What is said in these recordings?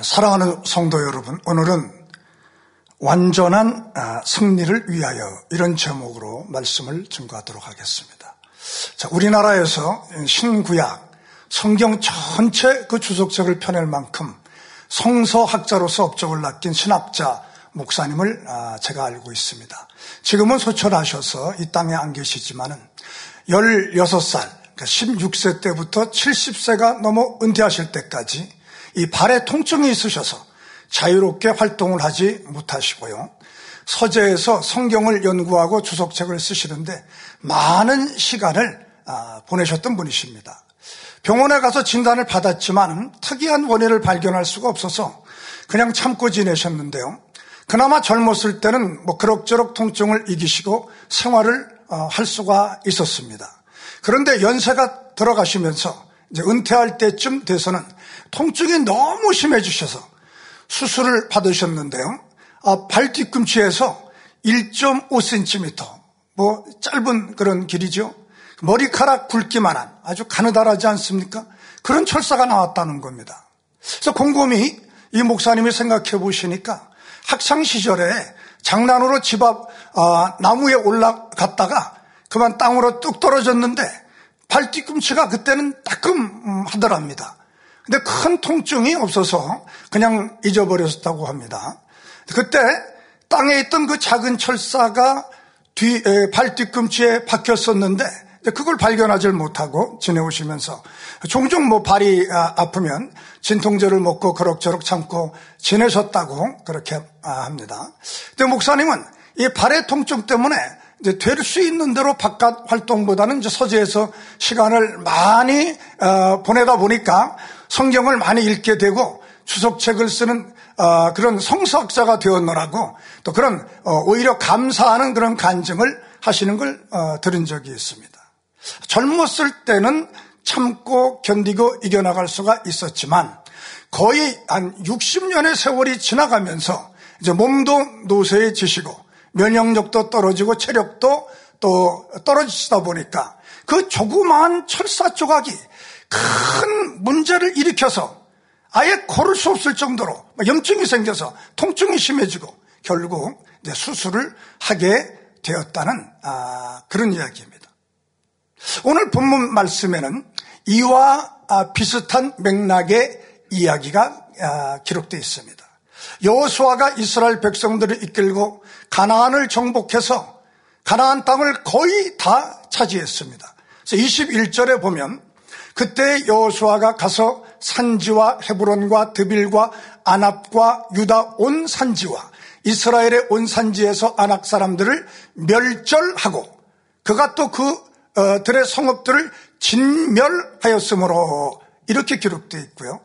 사랑하는 성도 여러분, 오늘은 완전한 승리를 위하여 이런 제목으로 말씀을 증거하도록 하겠습니다. 자, 우리나라에서 신구약 성경 전체 그 주석책을 펴낼 만큼 성서학자로서 업적을 낚인 신학자 목사님을 제가 알고 있습니다. 지금은 소천하셔서 이 땅에 안 계시지만은 16살, 그러니까 16세 때부터 70세가 넘어 은퇴하실 때까지 이 발에 통증이 있으셔서 자유롭게 활동을 하지 못하시고요. 서재에서 성경을 연구하고 주석책을 쓰시는데 많은 시간을 보내셨던 분이십니다. 병원에 가서 진단을 받았지만 특이한 원인을 발견할 수가 없어서 그냥 참고 지내셨는데요. 그나마 젊었을 때는 그럭저럭 통증을 이기시고 생활을 할 수가 있었습니다. 그런데 연세가 들어가시면서 이제 은퇴할 때쯤 돼서는 통증이 너무 심해지셔서 수술을 받으셨는데요. 발 뒤꿈치에서 1.5cm, 짧은 그런 길이죠. 머리카락 굵기만한 아주 가느다라지 않습니까? 그런 철사가 나왔다는 겁니다. 그래서 곰곰이 이 목사님이 생각해 보시니까 학창 시절에 장난으로 집 앞 나무에 올라갔다가 그만 땅으로 뚝 떨어졌는데 발 뒤꿈치가 그때는 따끔하더랍니다. 근데 큰 통증이 없어서 그냥 잊어버렸다고 합니다. 그때 땅에 있던 그 작은 철사가 발 뒤꿈치에 박혔었는데 그걸 발견하지 못하고 지내오시면서 종종 발이 아프면 진통제를 먹고 그럭저럭 참고 지내셨다고 그렇게 합니다. 근데 목사님은 이 발의 통증 때문에 이제 될 수 있는 대로 바깥 활동보다는 이제 서재에서 시간을 많이 보내다 보니까 성경을 많이 읽게 되고 주석책을 쓰는 그런 성서학자가 되었노라고 또 그런 오히려 감사하는 그런 간증을 하시는 걸 들은 적이 있습니다. 젊었을 때는 참고 견디고 이겨나갈 수가 있었지만 거의 한 60년의 세월이 지나가면서 이제 몸도 노쇠해지시고 면역력도 떨어지고 체력도 또 떨어지시다 보니까 그 조그마한 철사 조각이 큰 문제를 일으켜서 아예 걸을 수 없을 정도로 염증이 생겨서 통증이 심해지고 결국 이제 수술을 하게 되었다는 그런 이야기입니다. 오늘 본문 말씀에는 이와 비슷한 맥락의 이야기가 기록되어 있습니다. 여호수아가 이스라엘 백성들을 이끌고 가나안을 정복해서 가나안 땅을 거의 다 차지했습니다. 그래서 21절에 보면 그때 여호수아가 가서 산지와 헤브론과 드빌과 아납과 유다 온 산지와 이스라엘의 온 산지에서 아낙 사람들을 멸절하고 그가 또 그들의 성읍들을 진멸하였으므로 이렇게 기록되어 있고요.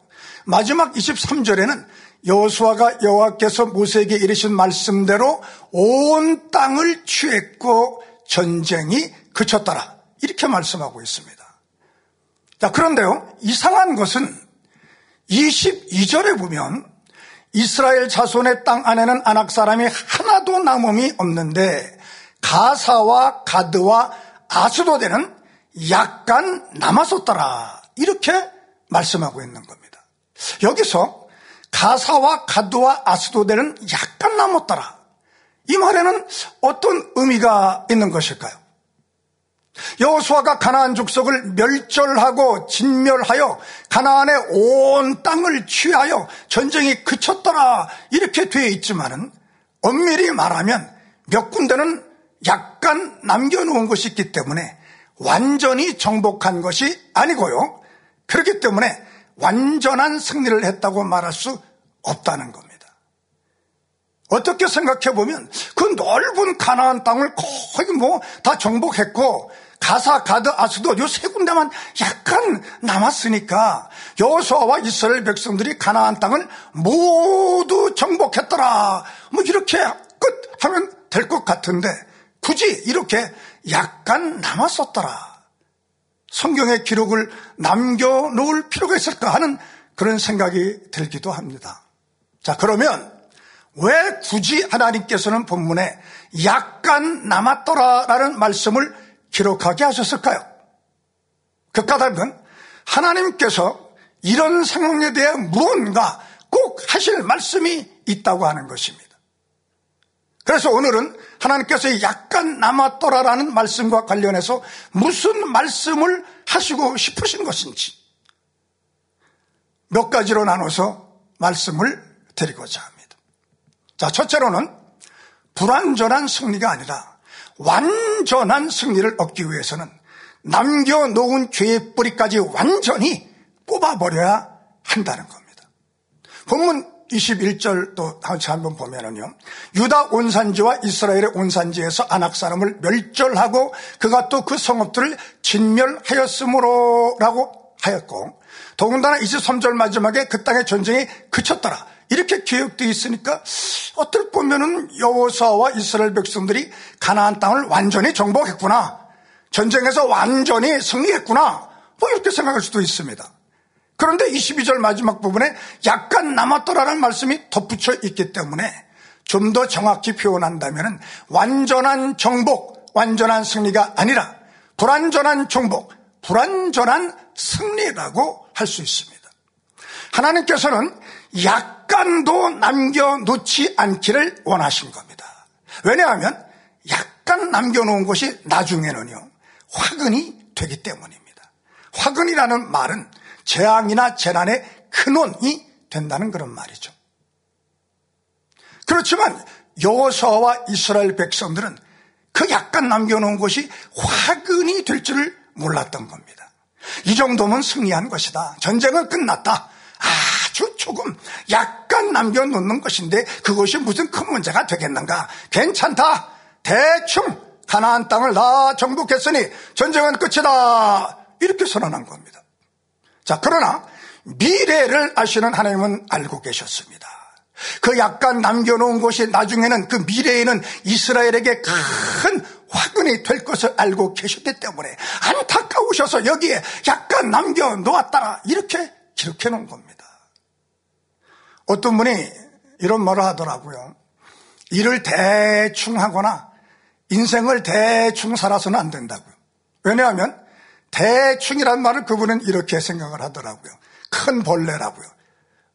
마지막 23절에는 여호수아가 여호와께서 모세에게 이르신 말씀대로 온 땅을 취했고 전쟁이 그쳤더라 이렇게 말씀하고 있습니다. 자, 그런데요, 이상한 것은 22절에 보면 이스라엘 자손의 땅 안에는 아낙 사람이 하나도 남음이 없는데 가사와 가드와 아스도대는 약간 남았었더라 이렇게 말씀하고 있는 겁니다. 여기서 가사와 가드와 아스도대는 약간 남았더라 이 말에는 어떤 의미가 있는 것일까요? 여호수아가 가나안 족속을 멸절하고 진멸하여 가나안의 온 땅을 취하여 전쟁이 그쳤더라 이렇게 되어 있지만은 엄밀히 말하면 몇 군데는 약간 남겨놓은 것이 있기 때문에 완전히 정복한 것이 아니고요. 그렇기 때문에 완전한 승리를 했다고 말할 수 없다는 겁니다. 어떻게 생각해보면 그 넓은 가나안 땅을 거의 다 정복했고 가사, 가드, 아스도 요 세 군데만 약간 남았으니까 여호수아와 이스라엘 백성들이 가나안 땅을 모두 정복했더라 이렇게 끝하면 될 것 같은데 굳이 이렇게 약간 남았었더라 성경의 기록을 남겨놓을 필요가 있을까 하는 그런 생각이 들기도 합니다. 자, 그러면 왜 굳이 하나님께서는 본문에 약간 남았더라라는 말씀을 기록하게 하셨을까요? 그 까닭은 하나님께서 이런 상황에 대해 무언가 꼭 하실 말씀이 있다고 하는 것입니다. 그래서 오늘은 하나님께서 약간 남았더라라는 말씀과 관련해서 무슨 말씀을 하시고 싶으신 것인지 몇 가지로 나눠서 말씀을 드리고자 합니다. 자, 첫째로는 불완전한 승리가 아니라 완전한 승리를 얻기 위해서는 남겨놓은 죄의 뿌리까지 완전히 뽑아버려야 한다는 겁니다. 본문 21절도 다시 한번 보면은요, 유다 온산지와 이스라엘의 온산지에서 아낙 사람을 멸절하고 그가 또 그 성읍들을 진멸하였으므로 라고 하였고, 더군다나 23절 마지막에 그 땅의 전쟁이 그쳤더라 이렇게 기억되어 있으니까 어떻게 보면은 여호사와 이스라엘 백성들이 가나안 땅을 완전히 정복했구나, 전쟁에서 완전히 승리했구나, 뭐 이렇게 생각할 수도 있습니다. 그런데 22절 마지막 부분에 약간 남았더라는 말씀이 덧붙여 있기 때문에 좀 더 정확히 표현한다면 완전한 정복, 완전한 승리가 아니라 불완전한 정복, 불완전한 승리라고 할 수 있습니다. 하나님께서는 약간도 남겨놓지 않기를 원하신 겁니다. 왜냐하면 약간 남겨놓은 것이 나중에는요, 화근이 되기 때문입니다. 화근이라는 말은 재앙이나 재난의 근원이 된다는 그런 말이죠. 그렇지만 여호수아와 이스라엘 백성들은 그 약간 남겨놓은 것이 화근이 될 줄을 몰랐던 겁니다. 이 정도면 승리한 것이다, 전쟁은 끝났다, 아주 조금 약간 남겨놓는 것인데 그것이 무슨 큰 문제가 되겠는가, 괜찮다, 대충 가나안 땅을 다 정복했으니 전쟁은 끝이다, 이렇게 선언한 겁니다. 자, 그러나 미래를 아시는 하나님은 알고 계셨습니다. 그 약간 남겨놓은 것이 나중에는 그 미래에는 이스라엘에게 큰 화근이 될 것을 알고 계셨기 때문에 안타까우셔서 여기에 약간 남겨놓았다 이렇게 기록해 놓은 겁니다. 어떤 분이 이런 말을 하더라고요. 일을 대충 하거나 인생을 대충 살아서는 안 된다고요. 왜냐하면 대충이란 말을 그분은 이렇게 생각을 하더라고요. 큰 벌레라고요.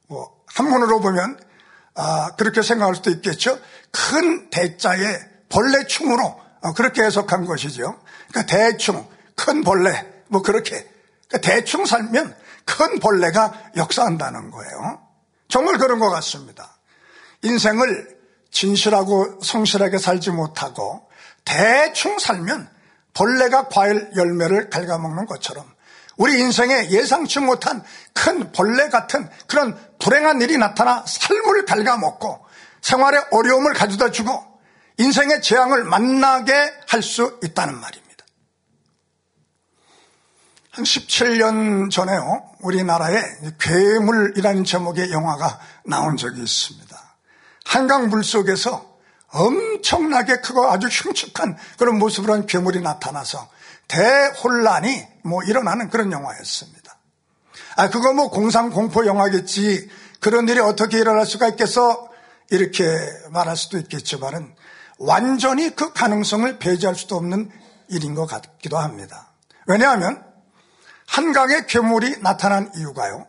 뭐 한문으로 보면 그렇게 생각할 수도 있겠죠. 큰 대자에 벌레충으로 그렇게 해석한 것이죠. 그러니까 대충, 큰 벌레, 뭐 그렇게. 그러니까 대충 살면 큰 벌레가 역사한다는 거예요. 정말 그런 것 같습니다. 인생을 진실하고 성실하게 살지 못하고 대충 살면 벌레가 과일 열매를 갉아먹는 것처럼 우리 인생에 예상치 못한 큰 벌레 같은 그런 불행한 일이 나타나 삶을 갉아먹고 생활에 어려움을 가져다 주고 인생의 재앙을 만나게 할 수 있다는 말입니다. 한 17년 전에요, 우리나라에 괴물이라는 제목의 영화가 나온 적이 있습니다. 한강 물속에서 엄청나게 크고 아주 흉측한 그런 모습으로 한 괴물이 나타나서 대혼란이 뭐 일어나는 그런 영화였습니다. 그거 뭐 공상공포 영화겠지, 그런 일이 어떻게 일어날 수가 있겠어, 이렇게 말할 수도 있겠지만은 완전히 그 가능성을 배제할 수도 없는 일인 것 같기도 합니다. 왜냐하면 한강에 괴물이 나타난 이유가요,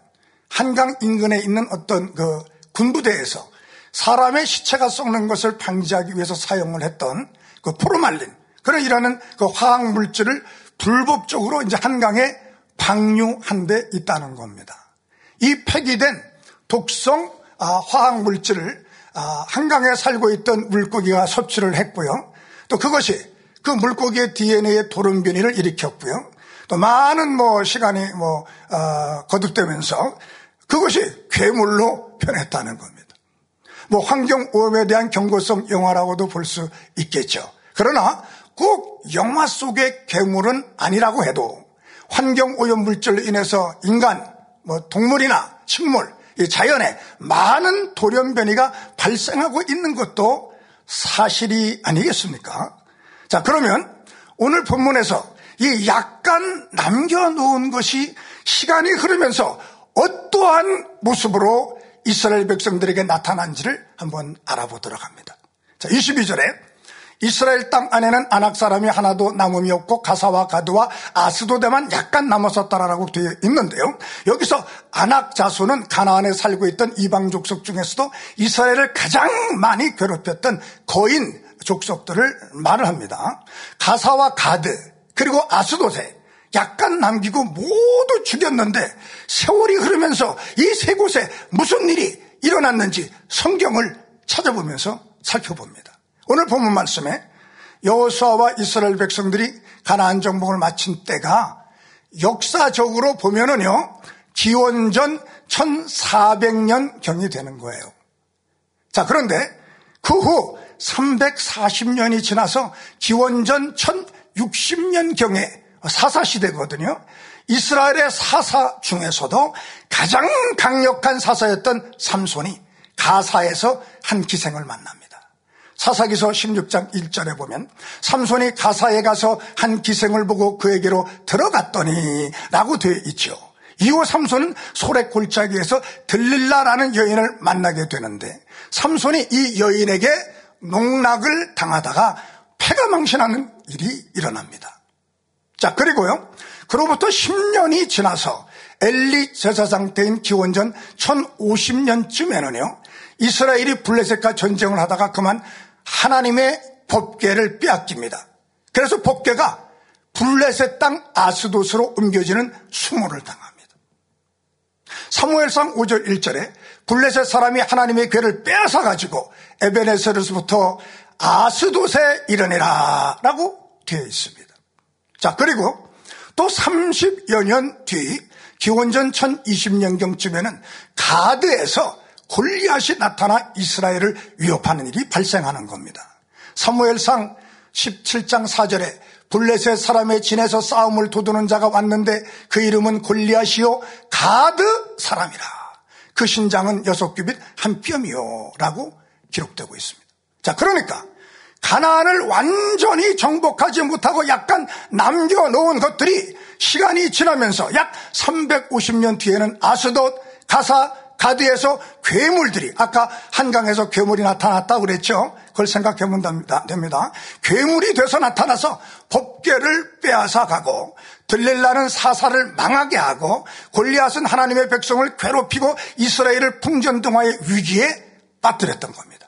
한강 인근에 있는 어떤 그 군부대에서 사람의 시체가 썩는 것을 방지하기 위해서 사용을 했던 그 포르말린, 그런 일하는 그 화학 물질을 불법적으로 이제 한강에 방류한 데 있다는 겁니다. 이 폐기된 독성 화학 물질을 한강에 살고 있던 물고기가 섭취를 했고요. 또 그것이 그 물고기의 DNA에 돌연 변이를 일으켰고요. 또 많은 뭐 시간이 뭐 거듭되면서 그것이 괴물로 변했다는 겁니다. 뭐 환경오염에 대한 경고성 영화라고도 볼 수 있겠죠. 그러나 꼭 영화 속의 괴물은 아니라고 해도 환경오염 물질로 인해서 인간, 뭐 동물이나 식물, 이 자연에 많은 돌연변이가 발생하고 있는 것도 사실이 아니겠습니까? 자, 그러면 오늘 본문에서 이 약간 남겨놓은 것이 시간이 흐르면서 어떠한 모습으로 이스라엘 백성들에게 나타난지를 한번 알아보도록 합니다. 자, 22절에 이스라엘 땅 안에는 아낙 사람이 하나도 남음이 없고 가사와 가드와 아스도대만 약간 남았었다라고 되어 있는데요. 여기서 아낙 자손은 가나안에 살고 있던 이방 족속 중에서도 이스라엘을 가장 많이 괴롭혔던 거인 족속들을 말을 합니다. 가사와 가드 그리고 아스도세 약간 남기고 모두 죽였는데 세월이 흐르면서 이 세 곳에 무슨 일이 일어났는지 성경을 찾아보면서 살펴봅니다. 오늘 본문 말씀에 여호수아와 이스라엘 백성들이 가나안 정복을 마친 때가 역사적으로 보면은요, 기원전 1400년경이 되는 거예요. 자, 그런데 그 후 340년이 지나서 기원전 1060년경에 사사시대거든요. 이스라엘의 사사 중에서도 가장 강력한 사사였던 삼손이 가사에서 한 기생을 만납니다. 사사기서 16장 1절에 보면 삼손이 가사에 가서 한 기생을 보고 그에게로 들어갔더니 라고 되어 있죠. 이후 삼손은 소래 골짜기에서 들릴라라는 여인을 만나게 되는데 삼손이 이 여인에게 농락을 당하다가 패가 망신하는 일이 일어납니다. 자, 그리고요, 그로부터 10년이 지나서 엘리 제사장 때인 기원전 1050년쯤에는요 이스라엘이 블레셋과 전쟁을 하다가 그만 하나님의 법궤를 빼앗깁니다. 그래서 법궤가 블레셋 땅 아스돗으로 옮겨지는 수모를 당합니다. 사무엘상 5절 1절에 블레셋 사람이 하나님의 궤를 빼앗아 가지고 에벤에서르스부터 아스돗에 이르니라 라고 되어 있습니다. 자, 그리고 또 30여 년 뒤 기원전 1020년경쯤에는 가드에서 골리앗이 나타나 이스라엘을 위협하는 일이 발생하는 겁니다. 사무엘상 17장 4절에 블레셋 사람의 진에서 싸움을 도두는 자가 왔는데 그 이름은 골리앗이요 가드 사람이라 그 신장은 6규빗 한 뼘이요 라고 기록되고 있습니다. 자, 그러니까 가나안을 완전히 정복하지 못하고 약간 남겨놓은 것들이 시간이 지나면서 약 350년 뒤에는 아스돗, 가사, 가드에서 괴물들이, 아까 한강에서 괴물이 나타났다고 그랬죠. 그걸 생각해보면 됩니다. 괴물이 돼서 나타나서 법궤를 빼앗아 가고 들릴라는 사사를 망하게 하고 골리앗은 하나님의 백성을 괴롭히고 이스라엘을 풍전등화의 위기에 빠뜨렸던 겁니다.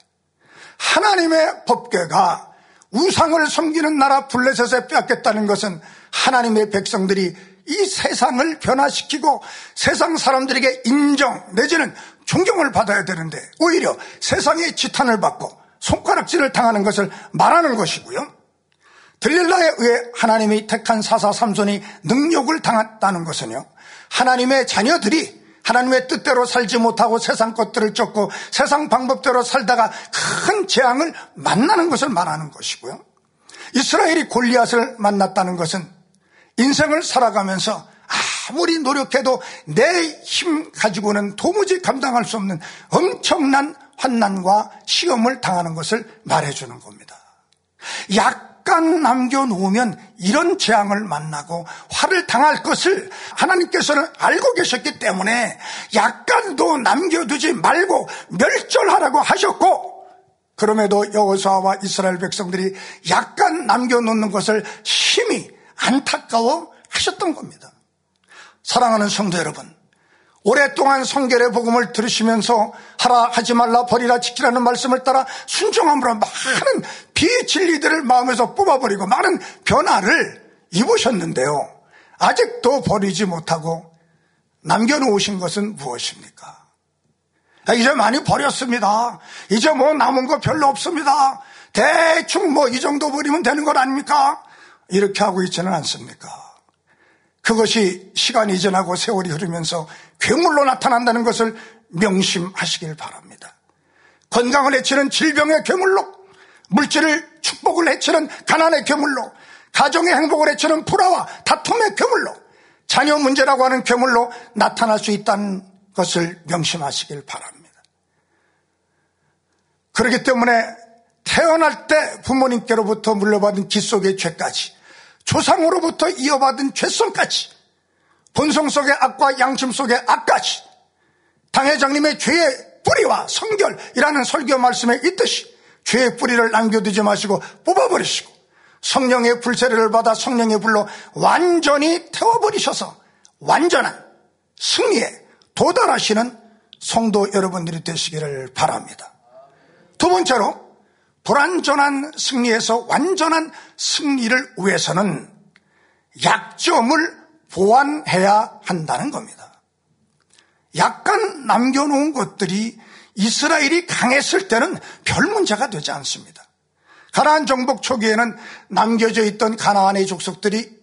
하나님의 법궤가 우상을 섬기는 나라 블레셋에 빼앗겼다는 것은 하나님의 백성들이 이 세상을 변화시키고 세상 사람들에게 인정 내지는 존경을 받아야 되는데 오히려 세상의 지탄을 받고 손가락질을 당하는 것을 말하는 것이고요. 들릴라에 의해 하나님이 택한 사사 삼손이 능욕을 당했다는 것은요, 하나님의 자녀들이 하나님의 뜻대로 살지 못하고 세상 것들을 쫓고 세상 방법대로 살다가 큰 재앙을 만나는 것을 말하는 것이고요. 이스라엘이 골리앗을 만났다는 것은 인생을 살아가면서 아무리 노력해도 내 힘 가지고는 도무지 감당할 수 없는 엄청난 환난과 시험을 당하는 것을 말해주는 겁니다. 약간 남겨놓으면 이런 재앙을 만나고 화를 당할 것을 하나님께서는 알고 계셨기 때문에 약간도 남겨두지 말고 멸절하라고 하셨고, 그럼에도 여호수아와 이스라엘 백성들이 약간 남겨놓는 것을 심히 안타까워 하셨던 겁니다. 사랑하는 성도 여러분, 오랫동안 성결의 복음을 들으시면서 하라, 하지 말라, 버리라, 지키라는 말씀을 따라 순종함으로 많은 비진리들을 마음에서 뽑아버리고 많은 변화를 입으셨는데요, 아직도 버리지 못하고 남겨놓으신 것은 무엇입니까? 이제 많이 버렸습니다. 이제 뭐 남은 거 별로 없습니다. 대충 뭐 이 정도 버리면 되는 것 아닙니까? 이렇게 하고 있지는 않습니까? 그것이 시간이 지나고 세월이 흐르면서 괴물로 나타난다는 것을 명심하시길 바랍니다. 건강을 해치는 질병의 괴물로, 물질을 축복을 해치는 가난의 괴물로, 가정의 행복을 해치는 불화와 다툼의 괴물로, 자녀 문제라고 하는 괴물로 나타날 수 있다는 것을 명심하시길 바랍니다. 그렇기 때문에 태어날 때 부모님께로부터 물려받은 깃속의 죄까지, 조상으로부터 이어받은 죄성까지, 본성 속의 악과 양심 속의 악까지, 당회장님의 죄의 뿌리와 성결이라는 설교 말씀에 있듯이 죄의 뿌리를 남겨두지 마시고 뽑아버리시고 성령의 불세례를 받아 성령의 불로 완전히 태워버리셔서 완전한 승리에 도달하시는 성도 여러분들이 되시기를 바랍니다. 두 번째로 불완전한 승리에서 완전한 승리를 위해서는 약점을 보완해야 한다는 겁니다. 약간 남겨놓은 것들이 이스라엘이 강했을 때는 별 문제가 되지 않습니다. 가나안 정복 초기에는 남겨져 있던 가나안의 족속들이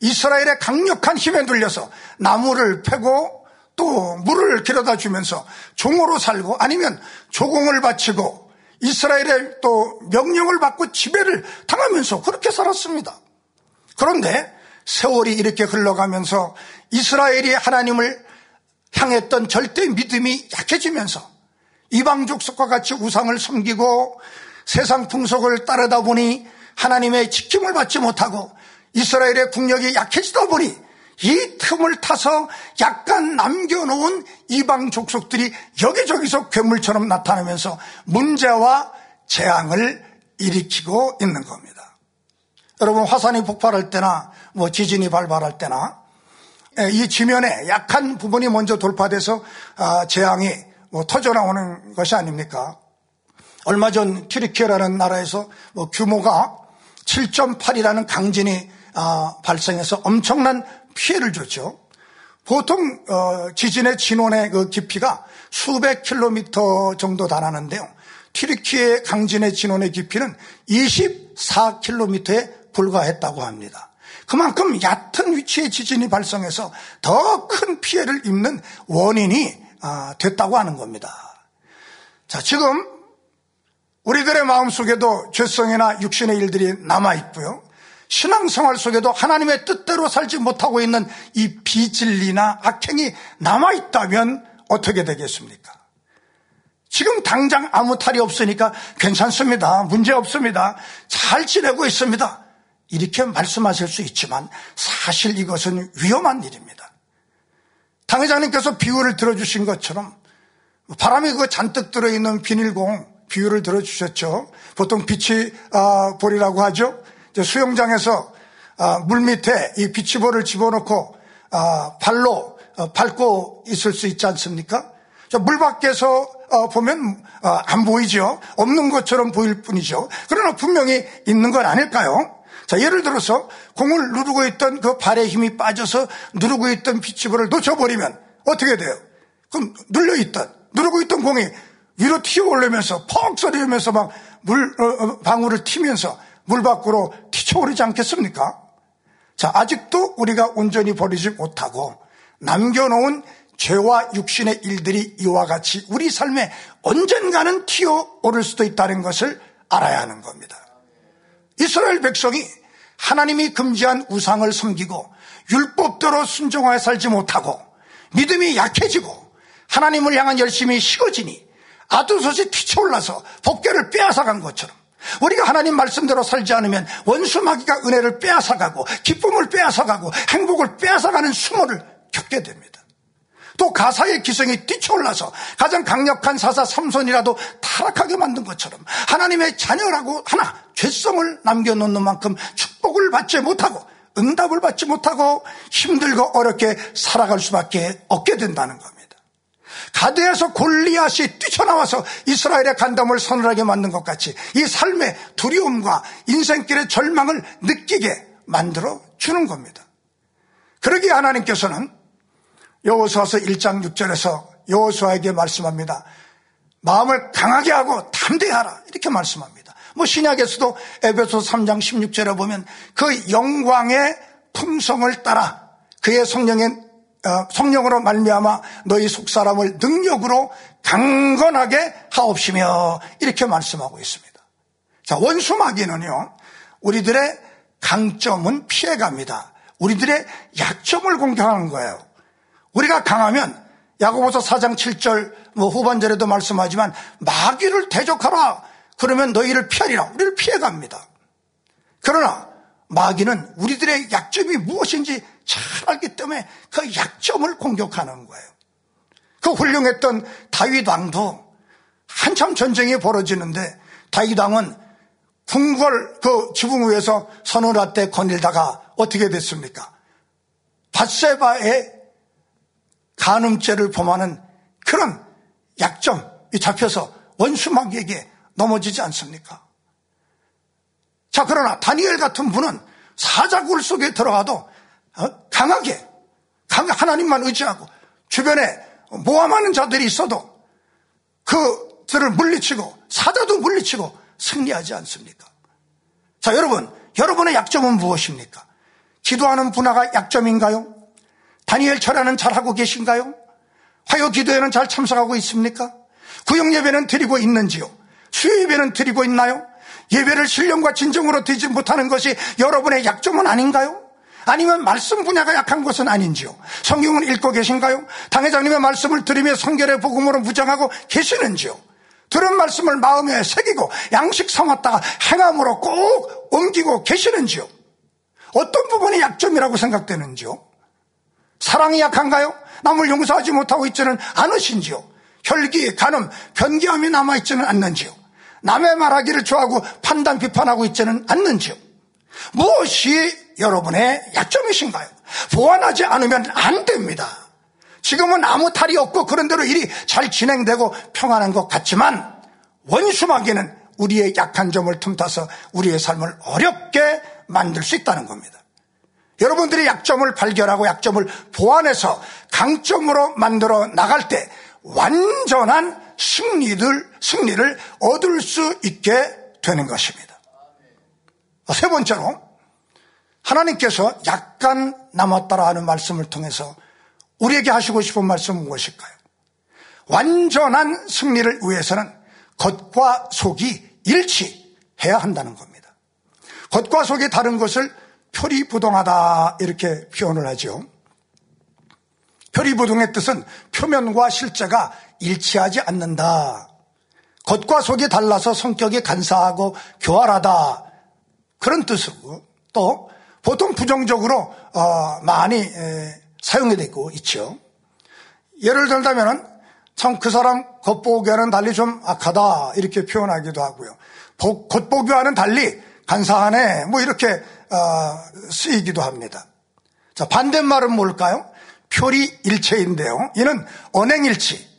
이스라엘의 강력한 힘에 눌려서 나무를 패고 또 물을 길어다 주면서 종으로 살고 아니면 조공을 바치고 이스라엘의 또 명령을 받고 지배를 당하면서 그렇게 살았습니다. 그런데 세월이 이렇게 흘러가면서 이스라엘이 하나님을 향했던 절대 믿음이 약해지면서 이방 족속과 같이 우상을 섬기고 세상 풍속을 따르다 보니 하나님의 지킴을 받지 못하고 이스라엘의 국력이 약해지다 보니 이 틈을 타서 약간 남겨놓은 이방 족속들이 여기저기서 괴물처럼 나타나면서 문제와 재앙을 일으키고 있는 겁니다. 여러분, 화산이 폭발할 때나 뭐 지진이 발발할 때나 이 지면에 약한 부분이 먼저 돌파돼서 재앙이 뭐 터져나오는 것이 아닙니까? 얼마 전 튀르키예라는 나라에서 뭐 규모가 7.8이라는 강진이 발생해서 엄청난 피해를 줬죠. 보통 지진의 진원의 그 깊이가 수백 킬로미터 정도 달하는데요. 튀르키예 강진의 진원의 깊이는 24킬로미터에 불과했다고 합니다. 그만큼 얕은 위치에 지진이 발생해서 더 큰 피해를 입는 원인이 됐다고 하는 겁니다. 자, 지금 우리들의 마음속에도 죄성이나 육신의 일들이 남아있고요. 신앙생활 속에도 하나님의 뜻대로 살지 못하고 있는 이 비진리나 악행이 남아있다면 어떻게 되겠습니까? 지금 당장 아무 탈이 없으니까 괜찮습니다. 문제 없습니다. 잘 지내고 있습니다. 이렇게 말씀하실 수 있지만 사실 이것은 위험한 일입니다. 당회장님께서 비유를 들어주신 것처럼 바람이 그 잔뜩 들어있는 비닐공 비유를 들어주셨죠. 보통 비치볼이라고 하죠. 수영장에서 물 밑에 이 비치볼을 집어넣고 발로 밟고 있을 수 있지 않습니까? 물 밖에서 보면 안 보이죠. 없는 것처럼 보일 뿐이죠. 그러나 분명히 있는 건 아닐까요? 자, 예를 들어서 공을 누르고 있던 그 발의 힘이 빠져서 누르고 있던 비치볼을 놓쳐버리면 어떻게 돼요? 그럼 누르고 있던 공이 위로 튀어올리면서 펑 소리면서 막 방울을 튀면서 물 밖으로 튀쳐오르지 않겠습니까? 자, 아직도 우리가 온전히 버리지 못하고 남겨놓은 죄와 육신의 일들이 이와 같이 우리 삶에 언젠가는 튀어오를 수도 있다는 것을 알아야 하는 겁니다. 이스라엘 백성이 하나님이 금지한 우상을 섬기고 율법대로 순종하여 살지 못하고 믿음이 약해지고 하나님을 향한 열심이 식어지니 아두솥이 튀쳐올라서 법궤를 빼앗아간 것처럼 우리가 하나님 말씀대로 살지 않으면 원수 마귀가 은혜를 빼앗아가고 기쁨을 빼앗아가고 행복을 빼앗아가는 수모를 겪게 됩니다. 또 가사의 기승이 뛰쳐올라서 가장 강력한 사사 삼손이라도 타락하게 만든 것처럼 하나님의 자녀라고 하나 죄성을 남겨놓는 만큼 축복을 받지 못하고 응답을 받지 못하고 힘들고 어렵게 살아갈 수밖에 없게 된다는 겁니다. 가드에서 골리앗이 뛰쳐나와서 이스라엘의 간담을 서늘하게 만든 것 같이 이 삶의 두려움과 인생길의 절망을 느끼게 만들어 주는 겁니다. 그러기에 하나님께서는 여호수아서 1장 6절에서 여호수아에게 말씀합니다. 마음을 강하게 하고 담대하라 이렇게 말씀합니다. 뭐 신약에서도 에베소 3장 16절에 보면 그 영광의 풍성을 따라 그의 성령으로 말미암아 너희 속사람을 능력으로 강건하게 하옵시며 이렇게 말씀하고 있습니다. 자, 원수 마귀는요 우리들의 강점은 피해갑니다. 우리들의 약점을 공격하는 거예요. 우리가 강하면 야고보서 4장 7절 뭐 후반절에도 말씀하지만 마귀를 대적하라 그러면 너희를 피하리라 우리를 피해갑니다. 그러나 마귀는 우리들의 약점이 무엇인지 잘 알기 때문에 그 약점을 공격하는 거예요. 그 훌륭했던 다윗 왕도 한참 전쟁이 벌어지는데 다윗왕은 궁궐 그 지붕 위에서 서너라 때 거닐다가 어떻게 됐습니까? 밧세바의 간음죄를 범하는 그런 약점이 잡혀서 원수마귀에게 넘어지지 않습니까? 자, 그러나 다니엘 같은 분은 사자굴 속에 들어가도 강하게 하나님만 의지하고 주변에 모함하는 자들이 있어도 그들을 물리치고 사자도 물리치고 승리하지 않습니까? 자, 여러분, 여러분의 약점은 무엇입니까? 기도하는 분야가 약점인가요? 다니엘 절에는 잘하고 계신가요? 화요 기도회는 잘 참석하고 있습니까? 구역 예배는 드리고 있는지요? 수요 예배는 드리고 있나요? 예배를 신령과 진정으로 드리지 못하는 것이 여러분의 약점은 아닌가요? 아니면 말씀 분야가 약한 것은 아닌지요? 성경을 읽고 계신가요? 당회장님의 말씀을 들으며 성결의 복음으로 무장하고 계시는지요? 들은 말씀을 마음에 새기고 양식 삼았다가 행함으로 꼭 옮기고 계시는지요? 어떤 부분이 약점이라고 생각되는지요? 사랑이 약한가요? 남을 용서하지 못하고 있지는 않으신지요? 혈기, 간음, 변개함이 남아있지는 않는지요? 남의 말하기를 좋아하고 판단, 비판하고 있지는 않는지요? 무엇이 여러분의 약점이신가요? 보완하지 않으면 안 됩니다. 지금은 아무 탈이 없고 그런대로 일이 잘 진행되고 평안한 것 같지만 원수마귀는 우리의 약한 점을 틈타서 우리의 삶을 어렵게 만들 수 있다는 겁니다. 여러분들이 약점을 발견하고 약점을 보완해서 강점으로 만들어 나갈 때 완전한 승리를 얻을 수 있게 되는 것입니다. 세 번째로, 하나님께서 약간 남았다라 하는 말씀을 통해서 우리에게 하시고 싶은 말씀은 무엇일까요? 완전한 승리를 위해서는 겉과 속이 일치해야 한다는 겁니다. 겉과 속이 다른 것을 표리부동하다 이렇게 표현을 하죠. 표리부동의 뜻은 표면과 실제가 일치하지 않는다, 겉과 속이 달라서 성격이 간사하고 교활하다, 그런 뜻이고, 또 보통 부정적으로 많이 사용이 되고 있죠. 예를 들자면 참 그 사람 겉보기와는 달리 좀 악하다 이렇게 표현하기도 하고요, 겉보기와는 달리 간사하네 뭐 이렇게 쓰이기도 합니다. 자, 반대말은 뭘까요? 표리일체인데요, 이는 언행일치,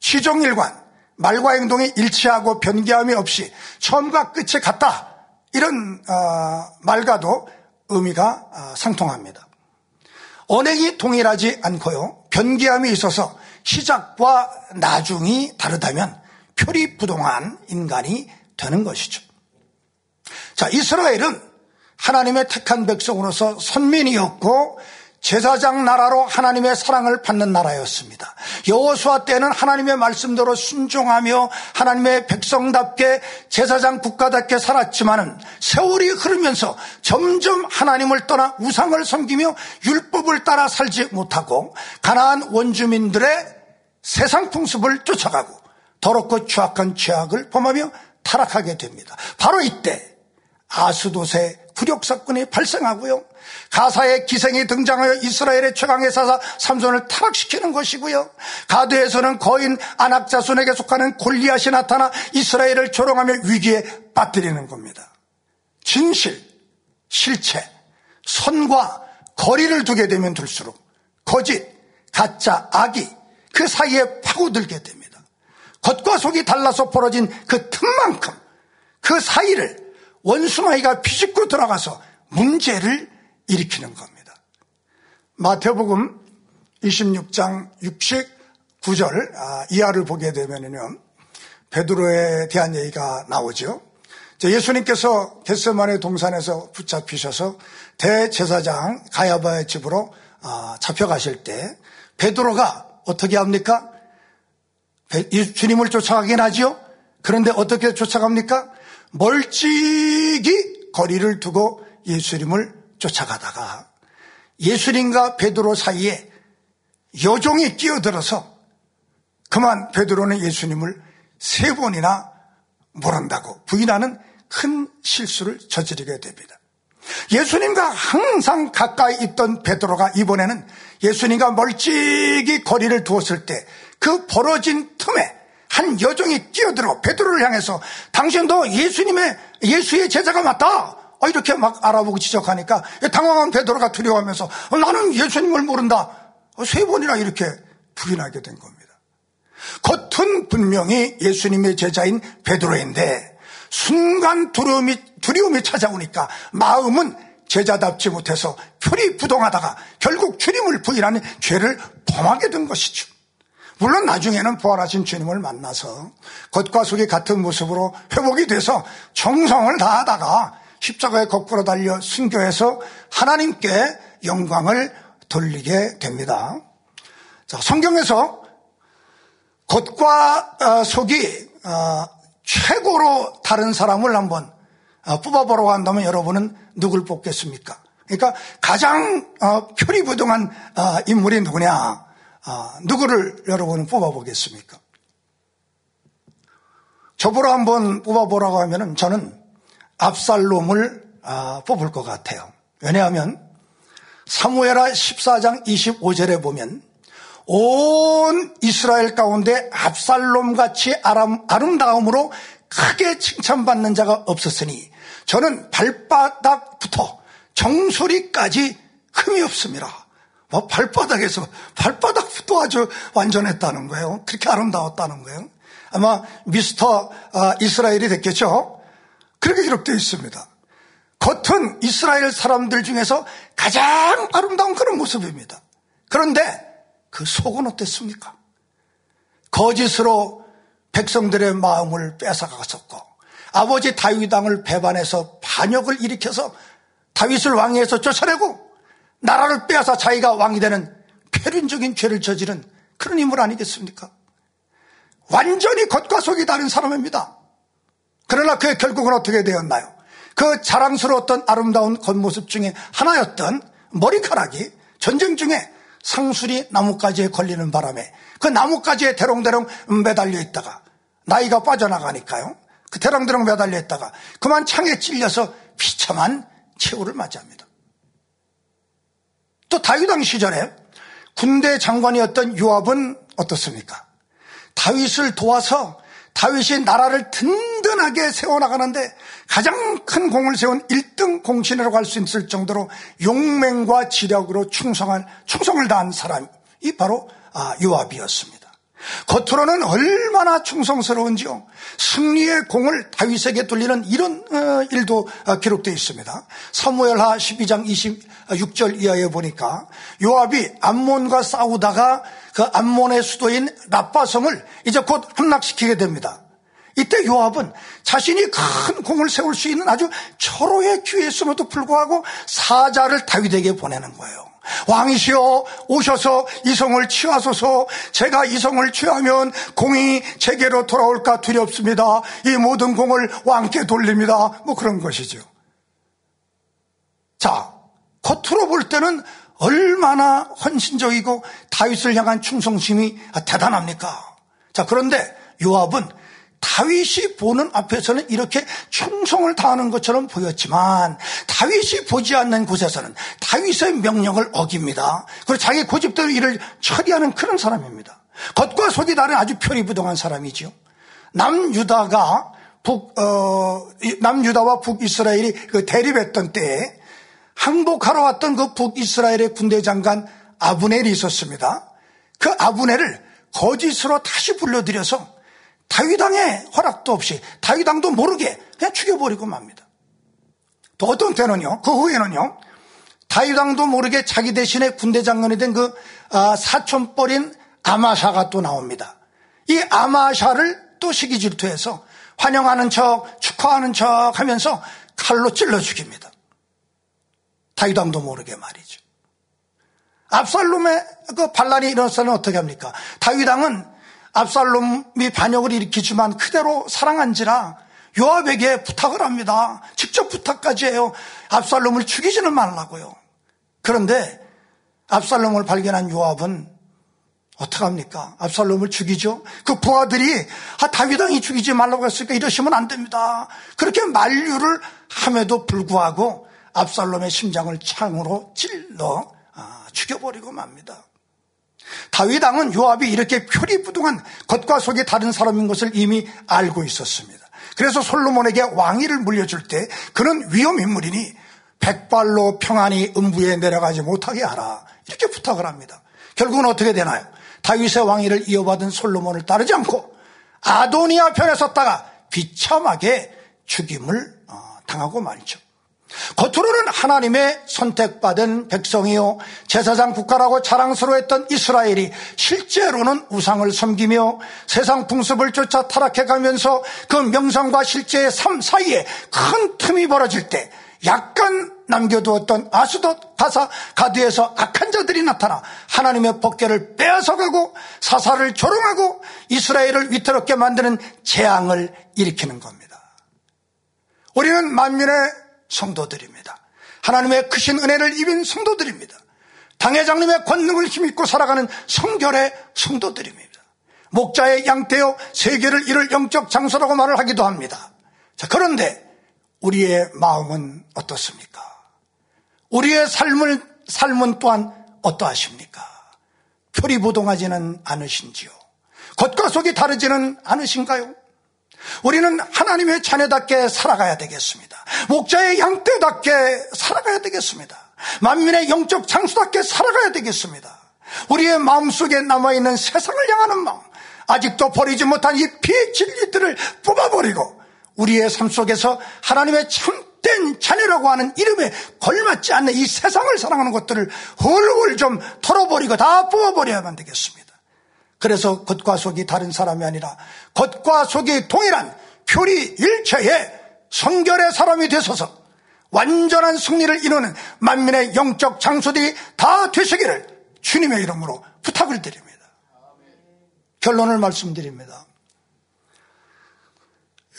시종일관, 말과 행동이 일치하고 변개함이 없이 처음과 끝이 같다, 이런 말과도 의미가 상통합니다. 언행이 동일하지 않고요, 변개함이 있어서 시작과 나중이 다르다면 표리부동한 인간이 되는 것이죠. 자, 이스라엘은 하나님의 택한 백성으로서 선민이었고 제사장 나라로 하나님의 사랑을 받는 나라였습니다. 여호수아 때는 하나님의 말씀대로 순종하며 하나님의 백성답게, 제사장 국가답게 살았지만 세월이 흐르면서 점점 하나님을 떠나 우상을 섬기며 율법을 따라 살지 못하고 가나안 원주민들의 세상 풍습을 쫓아가고 더럽고 추악한 죄악을 범하며 타락하게 됩니다. 바로 이때 아스돗의 굴욕사건이 발생하고요, 가사의 기생이 등장하여 이스라엘의 최강의 사사 삼손을 타락시키는 것이고요, 가드에서는 거인 안악자손에게 속하는 골리앗이 나타나 이스라엘을 조롱하며 위기에 빠뜨리는 겁니다. 진실, 실체, 선과 거리를 두게 되면 둘수록 거짓, 가짜, 악이 그 사이에 파고들게 됩니다. 겉과 속이 달라서 벌어진 그 틈만큼 그 사이를 원수마귀가 비집고 들어가서 문제를 일으키는 겁니다. 마태복음 26장 69절 이하를 보게 되면요, 베드로에 대한 얘기가 나오죠. 예수님께서 겟세마네 동산에서 붙잡히셔서 대제사장 가야바의 집으로 잡혀가실 때 베드로가 어떻게 합니까? 주님을 쫓아가긴 하지요. 그런데 어떻게 쫓아갑니까? 멀찍이 거리를 두고 예수님을 쫓아가다가 예수님과 베드로 사이에 여종이 끼어들어서 그만 베드로는 예수님을 3번이나 모른다고 부인하는 큰 실수를 저지르게 됩니다. 예수님과 항상 가까이 있던 베드로가 이번에는 예수님과 멀찍이 거리를 두었을 때 그 벌어진 틈에 한 여종이 뛰어들어 베드로를 향해서 당신 너 예수의 제자가 맞다. 이렇게 막 알아보고 지적하니까 당황한 베드로가 두려워하면서 나는 예수님을 모른다. 3번이나 이렇게 부인하게 된 겁니다. 겉은 분명히 예수님의 제자인 베드로인데 순간 두려움이 찾아오니까 마음은 제자답지 못해서 표리부동하다가 결국 주님을 부인하는 죄를 범하게 된 것이죠. 물론 나중에는 부활하신 주님을 만나서 겉과 속이 같은 모습으로 회복이 돼서 정성을 다하다가 십자가에 거꾸로 달려 순교해서 하나님께 영광을 돌리게 됩니다. 자, 성경에서 겉과 속이 최고로 다른 사람을 한번 뽑아보라고 한다면 여러분은 누굴 뽑겠습니까? 그러니까 가장 표리부동한 인물이 누구냐? 누구를 여러분은 뽑아보겠습니까? 저보러 한번 뽑아보라고 하면은 저는 압살롬을 뽑을 것 같아요. 왜냐하면 사무엘하 14장 25절에 보면 온 이스라엘 가운데 압살롬같이 아름다움으로 크게 칭찬받는 자가 없었으니 저는 발바닥부터 정수리까지 흠이 없습니다. 발바닥부터 아주 완전했다는 거예요. 그렇게 아름다웠다는 거예요. 아마 미스터 이스라엘이 됐겠죠. 그렇게 기록되어 있습니다. 겉은 이스라엘 사람들 중에서 가장 아름다운 그런 모습입니다. 그런데 그 속은 어땠습니까? 거짓으로 백성들의 마음을 뺏어갔었고 아버지 다윗 왕을 배반해서 반역을 일으켜서 다윗을 왕위에서 쫓아내고 나라를 빼앗아 자기가 왕이 되는 패륜적인 죄를 저지른 그런 인물 아니겠습니까? 완전히 겉과 속이 다른 사람입니다. 그러나 그의 결국은 어떻게 되었나요? 그 자랑스러웠던 아름다운 겉모습 중에 하나였던 머리카락이 전쟁 중에 상수리 나뭇가지에 걸리는 바람에 그 나뭇가지에 대롱대롱 매달려 있다가 나이가 빠져나가니까요. 그 대롱대롱 매달려 있다가 그만 창에 찔려서 비참한 최후를 맞이합니다. 또 다윗왕 시절에 군대 장관이었던 요압은 어떻습니까? 다윗을 도와서 다윗이 나라를 든든하게 세워나가는데 가장 큰 공을 세운 1등 공신이라고 할 수 있을 정도로 용맹과 지략으로 충성을 다한 사람이 바로 요압이었습니다. 겉으로는 얼마나 충성스러운지요. 승리의 공을 다윗에게 돌리는 이런 일도 기록되어 있습니다. 사무엘하 12장 26절 이하에 보니까 요압이 암몬과 싸우다가 그 암몬의 수도인 랍바섬을 이제 곧 함락시키게 됩니다. 이때 요압은 자신이 큰 공을 세울 수 있는 아주 절호의 기회였음에도 불구하고 사자를 다윗에게 보내는 거예요. 왕이시여 오셔서 이 성을 취하소서. 제가 이 성을 취하면 공이 제게로 돌아올까 두렵습니다. 이 모든 공을 왕께 돌립니다. 그런 것이죠. 자, 겉으로 볼 때는 얼마나 헌신적이고 다윗을 향한 충성심이 대단합니까? 자, 그런데 요압은 다윗이 보는 앞에서는 이렇게 충성을 다하는 것처럼 보였지만 다윗이 보지 않는 곳에서는 다윗의 명령을 어깁니다. 그리고 자기 고집대로 일을 처리하는 그런 사람입니다. 겉과 속이 다른 아주 표리부동한 사람이지요. 남유다와 북이스라엘이 대립했던 때에 항복하러 왔던 그 북이스라엘의 군대 장관 아브넬이 있었습니다. 그 아브넬을 거짓으로 다시 불러들여서 다윗왕의 허락도 없이 다윗왕도 모르게 그냥 죽여버리고 맙니다. 또 어떤 때는요, 그 후에는요, 다윗왕도 모르게 자기 대신에 군대 장관이 된 그 사촌뻘인 아마샤가 또 나옵니다. 이 아마샤를 또 시기 질투해서 환영하는 척 축하하는 척 하면서 칼로 찔러 죽입니다. 다윗왕도 모르게 말이죠. 압살롬의 그 반란이 일어나서는 어떻게 합니까? 다윗왕은 압살롬이 반역을 일으키지만 그대로 사랑한지라 요압에게 부탁을 합니다. 직접 부탁까지 해요. 압살롬을 죽이지는 말라고요. 그런데 압살롬을 발견한 요압은 어떡합니까? 압살롬을 죽이죠. 그 부하들이 다윗왕이 죽이지 말라고 했으니까 이러시면 안 됩니다. 그렇게 만류를 함에도 불구하고 압살롬의 심장을 창으로 찔러 죽여버리고 맙니다. 다윗 왕은 요압이 이렇게 표리부동한 겉과 속이 다른 사람인 것을 이미 알고 있었습니다. 그래서 솔로몬에게 왕위를 물려줄 때 그는 위험인물이니 백발로 평안히 음부에 내려가지 못하게 하라, 이렇게 부탁을 합니다. 결국은 어떻게 되나요? 다윗의 왕위를 이어받은 솔로몬을 따르지 않고 아도니아 편에 섰다가 비참하게 죽임을 당하고 말죠. 겉으로는 하나님의 선택받은 백성이요 제사장 국가라고 자랑스러워했던 이스라엘이 실제로는 우상을 섬기며 세상 풍습을 쫓아 타락해가면서 그 명상과 실제의 삶 사이에 큰 틈이 벌어질 때 약간 남겨두었던 아스돗 가사 가드에서 악한 자들이 나타나 하나님의 법궤를 빼앗아가고 사사를 조롱하고 이스라엘을 위태롭게 만드는 재앙을 일으키는 겁니다. 우리는 만민의 성도들입니다. 하나님의 크신 은혜를 입은 성도들입니다. 당회장님의 권능을 힘입고 살아가는 성결의 성도들입니다. 목자의 양떼요 세계를 이룰 영적 장소라고 말을 하기도 합니다. 자, 그런데 우리의 마음은 어떻습니까? 우리의 삶은 또한 어떠하십니까? 표리부동하지는 않으신지요? 겉과 속이 다르지는 않으신가요? 우리는 하나님의 자녀답게 살아가야 되겠습니다. 목자의 양떼답게 살아가야 되겠습니다. 만민의 영적 장수답게 살아가야 되겠습니다. 우리의 마음속에 남아있는 세상을 향하는 마음, 아직도 버리지 못한 이 피의 진리들을 뽑아버리고 우리의 삶 속에서 하나님의 참된 자녀라고 하는 이름에 걸맞지 않는 이 세상을 사랑하는 것들을 홀홀 좀 털어버리고 다 뽑아버려야만 되겠습니다. 그래서 겉과 속이 다른 사람이 아니라 겉과 속이 동일한 표리일체의 성결의 사람이 되소서, 완전한 승리를 이루는 만민의 영적 장수들이 다 되시기를 주님의 이름으로 부탁을 드립니다. 결론을 말씀드립니다.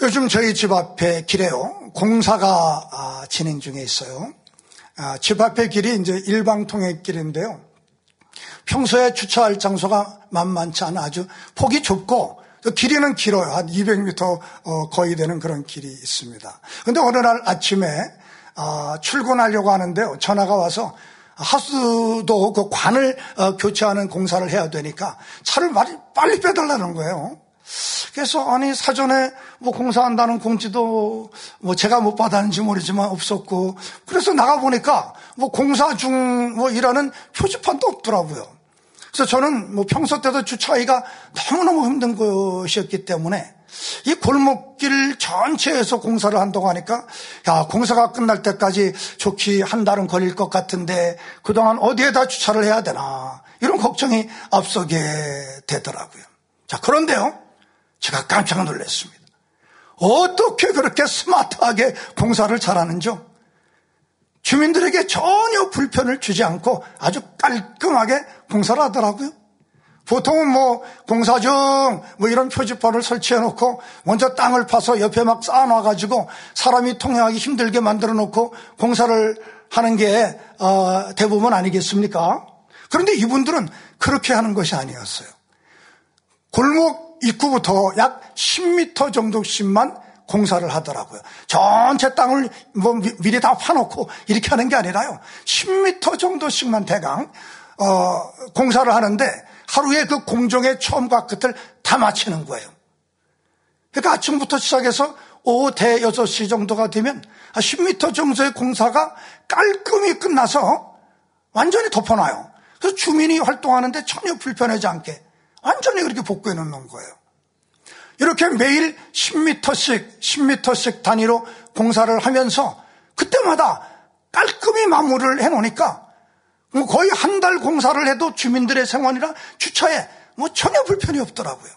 요즘 저희 집 앞에 길에요, 공사가 진행 중에 있어요. 집 앞에 길이 이제 일방통행 길인데요, 평소에 주차할 장소가 만만치 않아 아주 폭이 좁고 길이는 길어요. 한 200m 거의 되는 그런 길이 있습니다. 그런데 어느 날 아침에 출근하려고 하는데요, 전화가 와서 하수도 그 관을 교체하는 공사를 해야 되니까 차를 빨리 빼달라는 거예요. 그래서 아니 사전에 뭐 공사한다는 공지도 뭐 제가 못 받았는지 모르지만 없었고, 그래서 나가보니까 뭐 공사 중 뭐 이라는 표지판도 없더라고요. 그래서 저는 뭐 평소 때도 주차하기가 너무너무 힘든 것이었기 때문에 이 골목길 전체에서 공사를 한다고 하니까, 야, 공사가 끝날 때까지 좋게 한 달은 걸릴 것 같은데 그동안 어디에다 주차를 해야 되나, 이런 걱정이 앞서게 되더라고요. 자, 그런데요, 제가 깜짝 놀랐습니다. 어떻게 그렇게 스마트하게 공사를 잘하는지요? 주민들에게 전혀 불편을 주지 않고 아주 깔끔하게 공사를 하더라고요. 보통은 뭐 공사 중 뭐 이런 표지판을 설치해놓고 먼저 땅을 파서 옆에 막 쌓아놔가지고 사람이 통행하기 힘들게 만들어놓고 공사를 하는 게 대부분 아니겠습니까? 그런데 이분들은 그렇게 하는 것이 아니었어요. 골목 입구부터 약 10m 정도씩만 공사를 하더라고요. 전체 땅을 뭐 미리 다 파놓고 이렇게 하는 게 아니라요, 10m 정도씩만 대강 공사를 하는데 하루에 그 공정의 처음과 끝을 다 마치는 거예요. 그러니까 아침부터 시작해서 오후 5시 정도가 되면 10m 정도의 공사가 깔끔히 끝나서 완전히 덮어놔요. 그래서 주민이 활동하는데 전혀 불편하지 않게 완전히 그렇게 복구해 놓는 거예요. 이렇게 매일 10m씩 단위로 공사를 하면서 그때마다 깔끔히 마무리를 해놓으니까 거의 한 달 공사를 해도 주민들의 생활이나 주차에 뭐 전혀 불편이 없더라고요.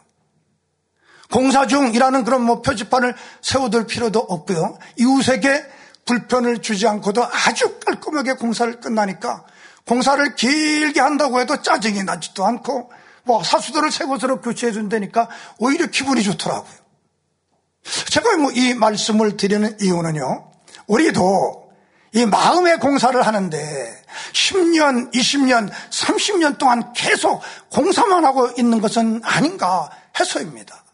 공사 중이라는 그런 뭐 표지판을 세워둘 필요도 없고요, 이웃에게 불편을 주지 않고도 아주 깔끔하게 공사를 끝나니까 공사를 길게 한다고 해도 짜증이 나지도 않고 뭐 사수도를 새 곳으로 교체해 준다니까 오히려 기분이 좋더라고요. 제가 뭐 이 말씀을 드리는 이유는요, 우리도 이 마음의 공사를 하는데 10년, 20년, 30년 동안 계속 공사만 하고 있는 것은 아닌가 해서입니다.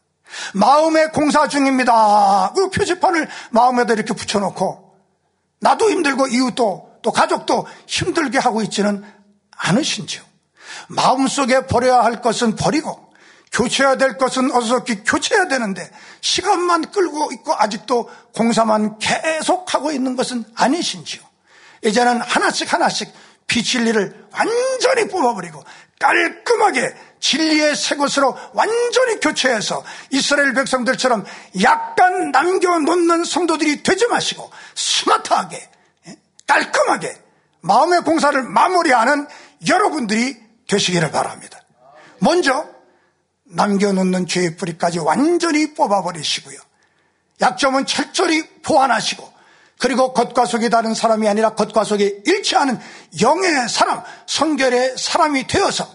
마음의 공사 중입니다, 그 표지판을 마음에다 이렇게 붙여놓고 나도 힘들고 이웃도 또 가족도 힘들게 하고 있지는 않으신지요? 마음속에 버려야 할 것은 버리고 교체해야 될 것은 어서 교체해야 되는데 시간만 끌고 있고 아직도 공사만 계속하고 있는 것은 아니신지요. 이제는 하나씩 하나씩 비진리를 완전히 뽑아버리고 깔끔하게 진리의 새 것으로 완전히 교체해서 이스라엘 백성들처럼 약간 남겨놓는 성도들이 되지 마시고 스마트하게 깔끔하게 마음의 공사를 마무리하는 여러분들이 되시기를 바랍니다. 먼저 남겨놓는 죄의 뿌리까지 완전히 뽑아버리시고요. 약점은 철저히 보완하시고 그리고 겉과 속이 다른 사람이 아니라 겉과 속이 일치하는 영의 사람, 성결의 사람이 되어서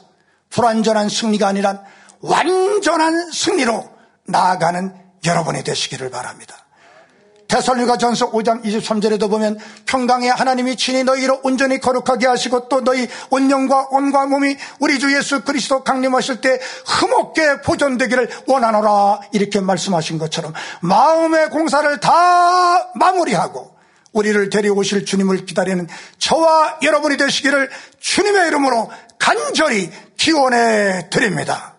불완전한 승리가 아니라 완전한 승리로 나아가는 여러분이 되시기를 바랍니다. 데살로니가전서 5장 23절에도 보면 평강의 하나님이 친히 너희로 온전히 거룩하게 하시고 또 너희 온 영과 온과 몸이 우리 주 예수 그리스도 강림하실 때 흠없게 보존되기를 원하노라 이렇게 말씀하신 것처럼 마음의 공사를 다 마무리하고 우리를 데려오실 주님을 기다리는 저와 여러분이 되시기를 주님의 이름으로 간절히 기원해 드립니다.